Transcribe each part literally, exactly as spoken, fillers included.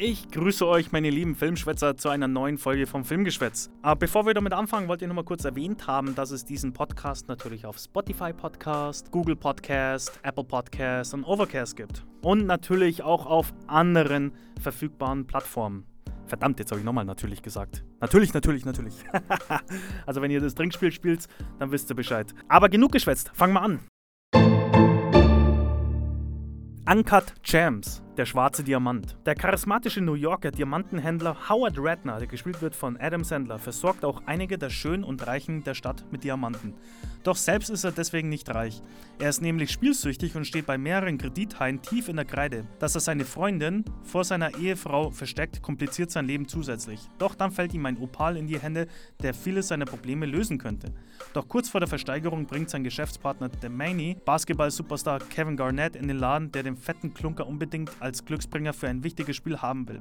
Ich grüße euch, meine lieben Filmschwätzer, zu einer neuen Folge vom Filmgeschwätz. Aber bevor wir damit anfangen, wollte ich noch mal kurz erwähnt haben, dass es diesen Podcast natürlich auf Spotify Podcast, Google Podcast, Apple Podcast und Overcast gibt. Und natürlich auch auf anderen verfügbaren Plattformen. Verdammt, jetzt habe ich nochmal natürlich gesagt. Natürlich, natürlich, natürlich. Also wenn ihr das Trinkspiel spielt, dann wisst ihr Bescheid. Aber genug geschwätzt, fangen wir an. Uncut Gems, der schwarze Diamant. Der charismatische New Yorker Diamantenhändler Howard Ratner, der gespielt wird von Adam Sandler, versorgt auch einige der Schönen und Reichen der Stadt mit Diamanten. Doch selbst ist er deswegen nicht reich. Er ist nämlich spielsüchtig und steht bei mehreren Kredithaien tief in der Kreide. Dass er seine Freundin vor seiner Ehefrau versteckt, kompliziert sein Leben zusätzlich. Doch dann fällt ihm ein Opal in die Hände, der viele seiner Probleme lösen könnte. Doch kurz vor der Versteigerung bringt sein Geschäftspartner Delaney Basketball-Superstar Kevin Garnett in den Laden, der den fetten Klunker unbedingt als Glücksbringer für ein wichtiges Spiel haben will.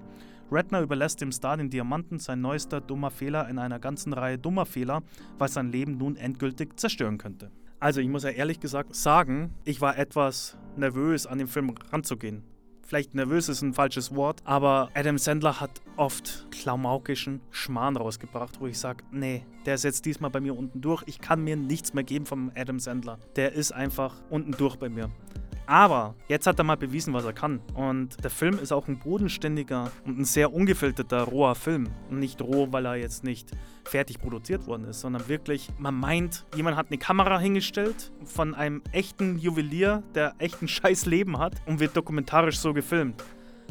Ratner überlässt dem Star den Diamanten, sein neuester dummer Fehler in einer ganzen Reihe dummer Fehler, was sein Leben nun endgültig zerstören könnte. Also ich muss ja ehrlich gesagt sagen, ich war etwas nervös, an den Film ranzugehen. Vielleicht nervös ist ein falsches Wort, aber Adam Sandler hat oft klamaukischen Schmarrn rausgebracht, wo ich sage, nee, der ist jetzt diesmal bei mir unten durch, ich kann mir nichts mehr geben vom Adam Sandler. Der ist einfach unten durch bei mir. Aber jetzt hat er mal bewiesen, was er kann. Und der Film ist auch ein bodenständiger und ein sehr ungefilterter, roher Film. Und nicht roh, weil er jetzt nicht fertig produziert worden ist, sondern wirklich, man meint, jemand hat eine Kamera hingestellt von einem echten Juwelier, der echt ein scheiß Leben hat und wird dokumentarisch so gefilmt.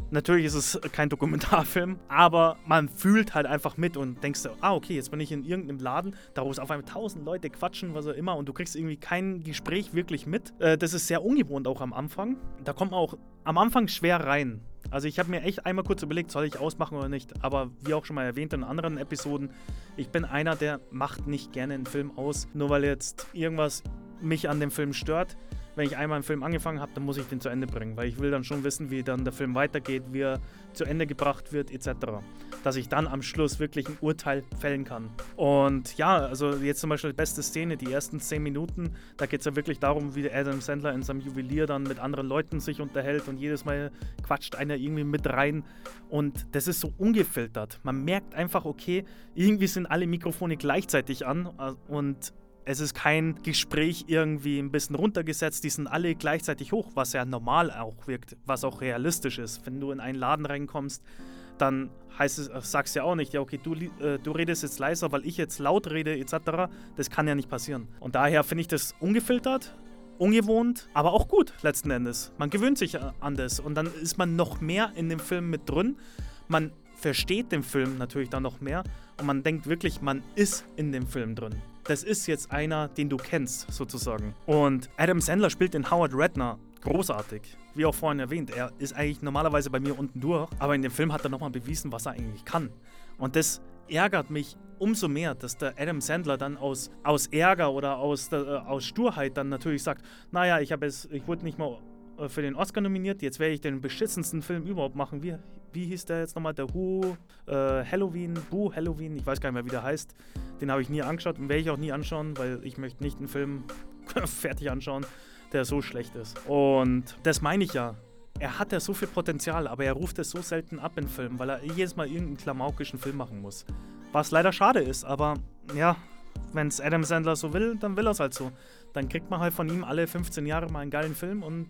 Natürlich ist es kein Dokumentarfilm, aber man fühlt halt einfach mit und denkst, ah okay, jetzt bin ich in irgendeinem Laden, da wo es auf einmal tausend Leute quatschen, was auch immer, und du kriegst irgendwie kein Gespräch wirklich mit. Das ist sehr ungewohnt auch am Anfang. Da kommt man auch am Anfang schwer rein. Also ich habe mir echt einmal kurz überlegt, soll ich ausmachen oder nicht, aber wie auch schon mal erwähnt in anderen Episoden, ich bin einer, der macht nicht gerne einen Film aus, nur weil jetzt irgendwas mich an dem Film stört. Wenn ich einmal einen Film angefangen habe, dann muss ich den zu Ende bringen, weil ich will dann schon wissen, wie dann der Film weitergeht, wie er zu Ende gebracht wird, et cetera. Dass ich dann am Schluss wirklich ein Urteil fällen kann. Und ja, also jetzt zum Beispiel die beste Szene, die ersten zehn Minuten, da geht es ja wirklich darum, wie Adam Sandler in seinem Juwelier dann mit anderen Leuten sich unterhält und jedes Mal quatscht einer irgendwie mit rein und das ist so ungefiltert. Man merkt einfach, okay, irgendwie sind alle Mikrofone gleichzeitig an und es ist kein Gespräch irgendwie ein bisschen runtergesetzt, die sind alle gleichzeitig hoch, was ja normal auch wirkt, was auch realistisch ist. Wenn du in einen Laden reinkommst, dann heißt es, sagst du ja auch nicht, ja okay, du, äh, du redest jetzt leiser, weil ich jetzt laut rede et cetera. Das kann ja nicht passieren. Und daher finde ich das ungefiltert, ungewohnt, aber auch gut letzten Endes. Man gewöhnt sich an das und dann ist man noch mehr in dem Film mit drin. Man versteht den Film natürlich dann noch mehr und man denkt wirklich, man ist in dem Film drin. Das ist jetzt einer, den du kennst, sozusagen. Und Adam Sandler spielt den Howard Ratner großartig. Wie auch vorhin erwähnt, er ist eigentlich normalerweise bei mir unten durch, aber in dem Film hat er nochmal bewiesen, was er eigentlich kann. Und das ärgert mich umso mehr, dass der Adam Sandler dann aus, aus Ärger oder aus, äh, aus Sturheit dann natürlich sagt, naja, ich, ich wurde nicht mal für den Oscar nominiert, jetzt werde ich den beschissensten Film überhaupt machen. Wie, wie hieß der jetzt nochmal? Der Who, äh, Halloween, Boo Halloween, ich weiß gar nicht mehr, wie der heißt. Den habe ich nie angeschaut und werde ich auch nie anschauen, weil ich möchte nicht einen Film fertig anschauen, der so schlecht ist. Und das meine ich ja. Er hat ja so viel Potenzial, aber er ruft es so selten ab in Filmen, weil er jedes Mal irgendeinen klamaukischen Film machen muss. Was leider schade ist, aber ja, wenn es Adam Sandler so will, dann will er es halt so. Dann kriegt man halt von ihm alle fünfzehn Jahre mal einen geilen Film und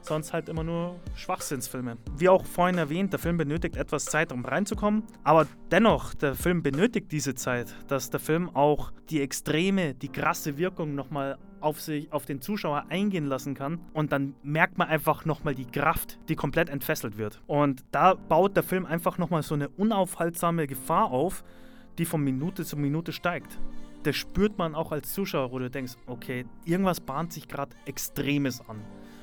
sonst halt immer nur Schwachsinnsfilme. Wie auch vorhin erwähnt, der Film benötigt etwas Zeit, um reinzukommen. Aber dennoch, der Film benötigt diese Zeit, dass der Film auch die extreme, die krasse Wirkung nochmal auf sich, auf den Zuschauer eingehen lassen kann. Und dann merkt man einfach nochmal die Kraft, die komplett entfesselt wird. Und da baut der Film einfach nochmal so eine unaufhaltsame Gefahr auf, die von Minute zu Minute steigt. Das spürt man auch als Zuschauer, wo du denkst, okay, irgendwas bahnt sich gerade Extremes an.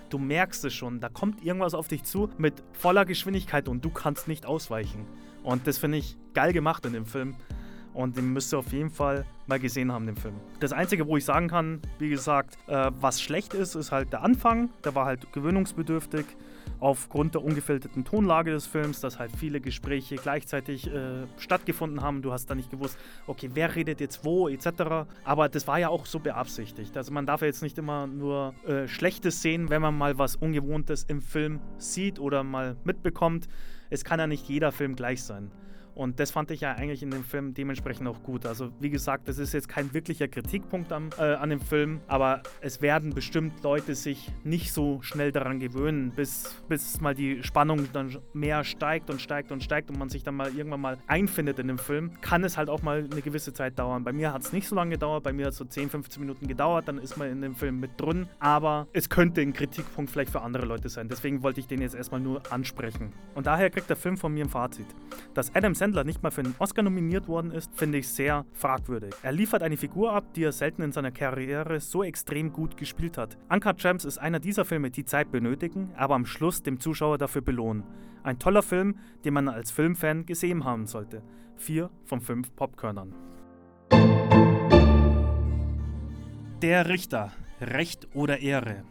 Du merkst es schon, da kommt irgendwas auf dich zu mit voller Geschwindigkeit und du kannst nicht ausweichen. Und das finde ich geil gemacht in dem Film. und den müsst ihr auf jeden Fall mal gesehen haben, den Film. Das Einzige, wo ich sagen kann, wie gesagt, äh, was schlecht ist, ist halt der Anfang. Der war halt gewöhnungsbedürftig aufgrund der ungefilterten Tonlage des Films, dass halt viele Gespräche gleichzeitig äh, stattgefunden haben. Du hast da nicht gewusst, okay, wer redet jetzt wo, et cetera. Aber das war ja auch so beabsichtigt. Also man darf ja jetzt nicht immer nur äh, Schlechtes sehen, wenn man mal was Ungewohntes im Film sieht oder mal mitbekommt. Es kann ja nicht jeder Film gleich sein. Und das fand ich ja eigentlich in dem Film dementsprechend auch gut. Also wie gesagt, das ist jetzt kein wirklicher Kritikpunkt am, äh, an dem Film, aber es werden bestimmt Leute sich nicht so schnell daran gewöhnen, bis, bis mal die Spannung dann mehr steigt und steigt und steigt und man sich dann mal irgendwann mal einfindet in dem Film, kann es halt auch mal eine gewisse Zeit dauern. Bei mir hat es nicht so lange gedauert, bei mir hat es so zehn, fünfzehn Minuten gedauert, dann ist man in dem Film mit drin, aber es könnte ein Kritikpunkt vielleicht für andere Leute sein. Deswegen wollte ich den jetzt erstmal nur ansprechen. Und daher kriegt der Film von mir ein Fazit. Dass Adam Sandler nicht mal für einen Oscar nominiert worden ist, finde ich sehr fragwürdig. Er liefert eine Figur ab, die er selten in seiner Karriere so extrem gut gespielt hat. Uncut Gems ist einer dieser Filme, die Zeit benötigen, aber am Schluss dem Zuschauer dafür belohnen. Ein toller Film, den man als Filmfan gesehen haben sollte. Vier von fünf Popkörnern. Der Richter. Recht oder Ehre?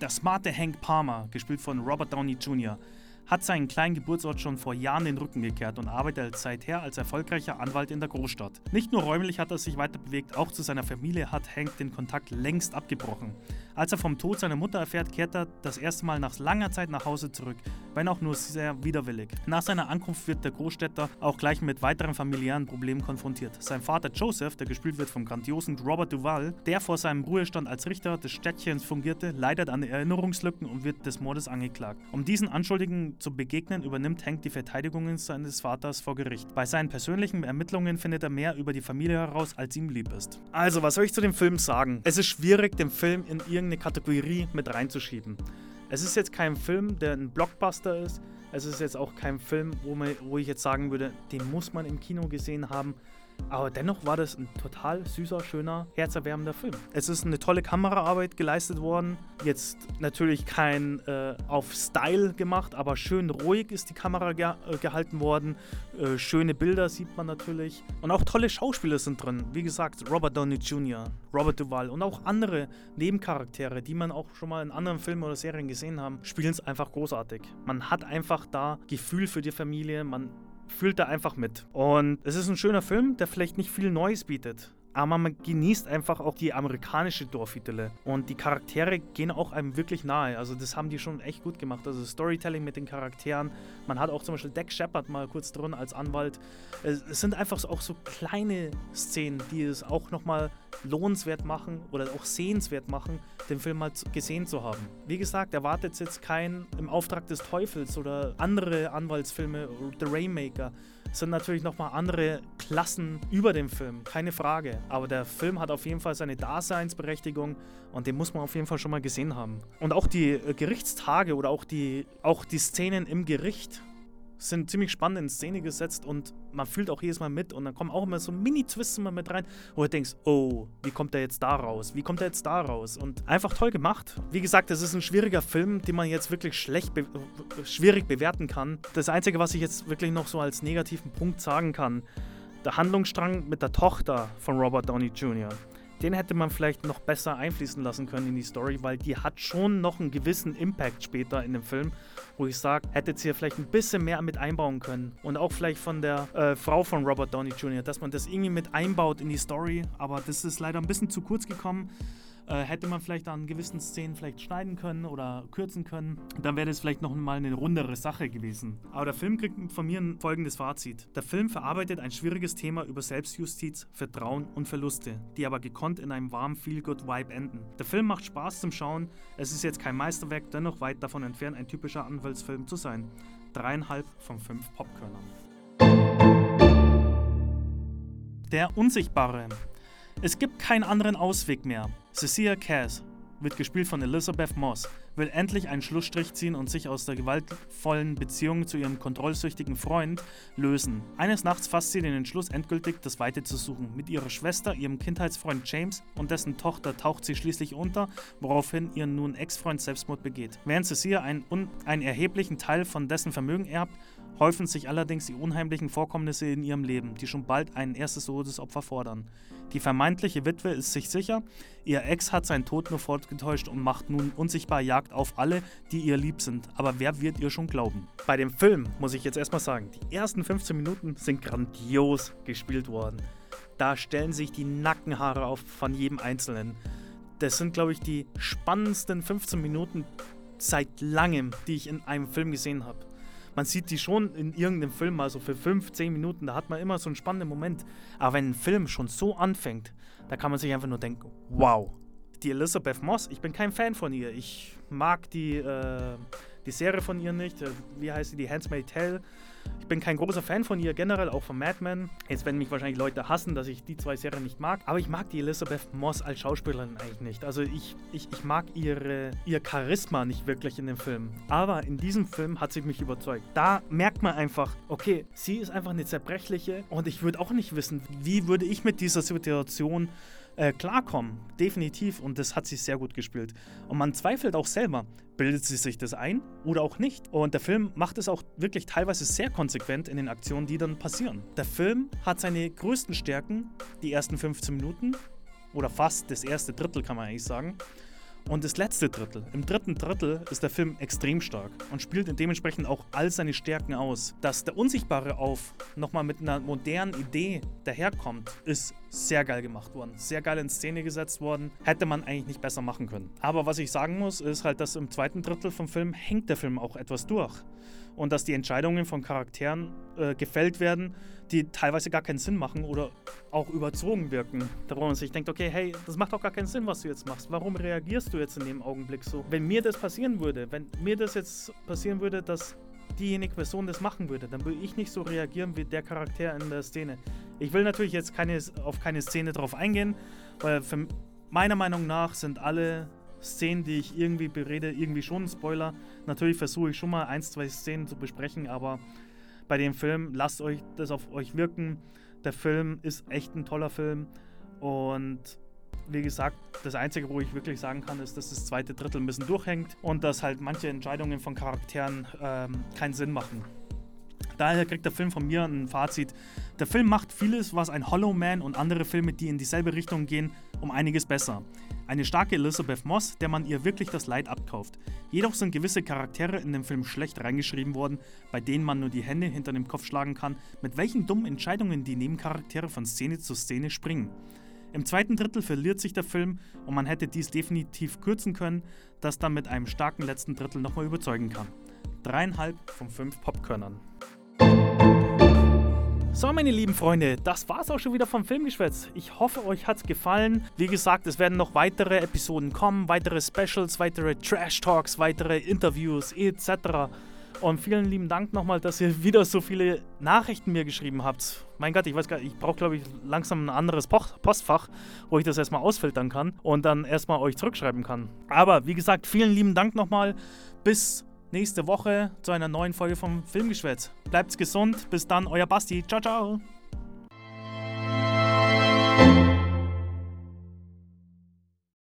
Der smarte Hank Palmer, gespielt von Robert Downey Junior, hat seinen kleinen Geburtsort schon vor Jahren den Rücken gekehrt und arbeitet seither als erfolgreicher Anwalt in der Großstadt. Nicht nur räumlich hat er sich weiter bewegt, auch zu seiner Familie hat Hank den Kontakt längst abgebrochen. Als er vom Tod seiner Mutter erfährt, kehrt er das erste Mal nach langer Zeit nach Hause zurück, wenn auch nur sehr widerwillig. Nach seiner Ankunft wird der Großstädter auch gleich mit weiteren familiären Problemen konfrontiert. Sein Vater Joseph, der gespielt wird vom grandiosen Robert Duvall, der vor seinem Ruhestand als Richter des Städtchens fungierte, leidet an Erinnerungslücken und wird des Mordes angeklagt. Um diesen Anschuldigungen zu begegnen, übernimmt Hank die Verteidigung seines Vaters vor Gericht. Bei seinen persönlichen Ermittlungen findet er mehr über die Familie heraus, als ihm lieb ist. Also, was soll ich zu dem Film sagen? Es ist schwierig, den Film in irgendeine Kategorie mit reinzuschieben. Es ist jetzt kein Film, der ein Blockbuster ist. Es ist jetzt auch kein Film, wo, man, wo ich jetzt sagen würde, den muss man im Kino gesehen haben. Aber dennoch war das ein total süßer, schöner, herzerwärmender Film. Es ist eine tolle Kameraarbeit geleistet worden. Jetzt natürlich kein äh, auf Style gemacht, aber schön ruhig ist die Kamera ge- gehalten worden. Äh, schöne Bilder sieht man natürlich. Und auch tolle Schauspieler sind drin. Wie gesagt, Robert Downey Junior, Robert Duvall und auch andere Nebencharaktere, die man auch schon mal in anderen Filmen oder Serien gesehen haben, spielen es einfach großartig. Man hat einfach da Gefühl für die Familie, man fühlt da einfach mit. Und es ist ein schöner Film, der vielleicht nicht viel Neues bietet, aber man genießt einfach auch die amerikanische Dorfhütte. Und die Charaktere gehen auch einem wirklich nahe. Also das haben die schon echt gut gemacht. Also Storytelling mit den Charakteren. Man hat auch zum Beispiel Dax Shepard mal kurz drin als Anwalt. Es sind einfach auch so kleine Szenen, die es auch nochmal lohnenswert machen oder auch sehenswert machen, den Film mal gesehen zu haben. Wie gesagt, erwartet jetzt kein Im Auftrag des Teufels oder andere Anwaltsfilme, The Rainmaker. Es sind natürlich nochmal andere Klassen über dem Film, keine Frage. Aber der Film hat auf jeden Fall seine Daseinsberechtigung und den muss man auf jeden Fall schon mal gesehen haben. Und auch die Gerichtstage oder auch die, auch die Szenen im Gericht sind ziemlich spannend in Szene gesetzt und man fühlt auch jedes Mal mit und dann kommen auch immer so Mini-Twists immer mit rein, wo du denkst, oh, wie kommt der jetzt da raus? Wie kommt der jetzt da raus? Und einfach toll gemacht. Wie gesagt, das ist ein schwieriger Film, den man jetzt wirklich schlecht be- schwierig bewerten kann. Das Einzige, was ich jetzt wirklich noch so als negativen Punkt sagen kann, der Handlungsstrang mit der Tochter von Robert Downey Junior, den hätte man vielleicht noch besser einfließen lassen können in die Story, weil die hat schon noch einen gewissen Impact später in dem Film, wo ich sage, hättet ihr vielleicht ein bisschen mehr mit einbauen können. Und auch vielleicht von der äh, Frau von Robert Downey Junior, dass man das irgendwie mit einbaut in die Story, aber das ist leider ein bisschen zu kurz gekommen. Äh, hätte man vielleicht an gewissen Szenen vielleicht schneiden können oder kürzen können, dann wäre das vielleicht noch mal eine rundere Sache gewesen. Aber der Film kriegt von mir ein folgendes Fazit. Der Film verarbeitet ein schwieriges Thema über Selbstjustiz, Vertrauen und Verluste, die aber gekonnt in einem warmen Feel-Good-Vibe enden. Der Film macht Spaß zum Schauen, es ist jetzt kein Meisterwerk, dennoch weit davon entfernt, ein typischer Anwaltsfilm zu sein. Dreieinhalb von fünf Popkörnern. Der Unsichtbare. Es gibt keinen anderen Ausweg mehr. Cecilia Cass wird gespielt von Elizabeth Moss, will endlich einen Schlussstrich ziehen und sich aus der gewaltvollen Beziehung zu ihrem kontrollsüchtigen Freund lösen. Eines Nachts fasst sie den Entschluss, endgültig das Weite zu suchen. Mit ihrer Schwester, ihrem Kindheitsfreund James und dessen Tochter taucht sie schließlich unter, woraufhin ihr nun Ex-Freund Selbstmord begeht. Während Cecilia einen, un- einen erheblichen Teil von dessen Vermögen erbt, häufen sich allerdings die unheimlichen Vorkommnisse in ihrem Leben, die schon bald ein erstes Todesopfer fordern. Die vermeintliche Witwe ist sich sicher, ihr Ex hat seinen Tod nur fortgetäuscht und macht nun unsichtbar Jagd auf alle, die ihr lieb sind. Aber wer wird ihr schon glauben? Bei dem Film muss ich jetzt erstmal sagen, die ersten fünfzehn Minuten sind grandios gespielt worden. Da stellen sich die Nackenhaare auf von jedem Einzelnen. Das sind, glaube ich, die spannendsten fünfzehn Minuten seit langem, die ich in einem Film gesehen habe. Man sieht die schon in irgendeinem Film mal so für fünf, zehn Minuten, da hat man immer so einen spannenden Moment. Aber wenn ein Film schon so anfängt, da kann man sich einfach nur denken, wow. Die Elizabeth Moss, ich bin kein Fan von ihr. Ich mag die, äh, die Serie von ihr nicht. Wie heißt sie? Die Handmaid's Tale. Ich bin kein großer Fan von ihr, generell auch von Mad Men. Jetzt werden mich wahrscheinlich Leute hassen, dass ich die zwei Serien nicht mag. Aber ich mag die Elizabeth Moss als Schauspielerin eigentlich nicht. Also ich, ich, ich mag ihre, ihr Charisma nicht wirklich in dem Film. Aber in diesem Film hat sie mich überzeugt. Da merkt man einfach, okay, sie ist einfach eine Zerbrechliche. Und ich würde auch nicht wissen, wie würde ich mit dieser Situation Äh, klarkommen, definitiv, und das hat sie sehr gut gespielt. Und man zweifelt auch selber, bildet sie sich das ein oder auch nicht. Und der Film macht es auch wirklich teilweise sehr konsequent in den Aktionen, die dann passieren. Der Film hat seine größten Stärken, die ersten fünfzehn Minuten oder fast das erste Drittel, kann man eigentlich sagen. Und das letzte Drittel. Im dritten Drittel ist der Film extrem stark und spielt dementsprechend auch all seine Stärken aus. Dass der Unsichtbare auf nochmal mit einer modernen Idee daherkommt, ist sehr geil gemacht worden. Sehr geil in Szene gesetzt worden. Hätte man eigentlich nicht besser machen können. Aber was ich sagen muss, ist halt, dass im zweiten Drittel vom Film hängt der Film auch etwas durch. Und dass die Entscheidungen von Charakteren äh, gefällt werden, die teilweise gar keinen Sinn machen oder auch überzogen wirken. Da wo man sich denkt, okay, hey, das macht doch gar keinen Sinn, was du jetzt machst. Warum reagierst du jetzt in dem Augenblick so? Wenn mir das passieren würde, wenn mir das jetzt passieren würde, dass diejenige Person das machen würde, dann würde ich nicht so reagieren wie der Charakter in der Szene. Ich will natürlich jetzt keine, auf keine Szene drauf eingehen, weil für, meiner Meinung nach sind alle Szenen, die ich irgendwie berede, irgendwie schon ein Spoiler. Natürlich versuche ich schon mal ein, zwei Szenen zu besprechen, aber bei dem Film lasst euch das auf euch wirken. Der Film ist echt ein toller Film und wie gesagt, das Einzige, wo ich wirklich sagen kann, ist, dass das zweite Drittel ein bisschen durchhängt und dass halt manche Entscheidungen von Charakteren ähm, keinen Sinn machen. Daher kriegt der Film von mir ein Fazit. Der Film macht vieles, was ein Hollow Man und andere Filme, die in dieselbe Richtung gehen, um einiges besser. Eine starke Elizabeth Moss, der man ihr wirklich das Leid abkauft. Jedoch sind gewisse Charaktere in dem Film schlecht reingeschrieben worden, bei denen man nur die Hände hinter dem Kopf schlagen kann, mit welchen dummen Entscheidungen die Nebencharaktere von Szene zu Szene springen. Im zweiten Drittel verliert sich der Film und man hätte dies definitiv kürzen können, das dann mit einem starken letzten Drittel nochmal überzeugen kann. Dreieinhalb von fünf Popkörnern. So, meine lieben Freunde, das war's auch schon wieder vom Filmgeschwätz. Ich hoffe, euch hat's gefallen. Wie gesagt, es werden noch weitere Episoden kommen, weitere Specials, weitere Trash-Talks, weitere Interviews et cetera. Und vielen lieben Dank nochmal, dass ihr wieder so viele Nachrichten mir geschrieben habt. Mein Gott, ich weiß gar nicht, ich brauche, glaube ich, langsam ein anderes Postfach, wo ich das erstmal ausfiltern kann und dann erstmal euch zurückschreiben kann. Aber wie gesagt, vielen lieben Dank nochmal. Bis nächste Woche zu einer neuen Folge vom Filmgeschwätz. Bleibt's gesund. Bis dann, euer Basti. Ciao, ciao.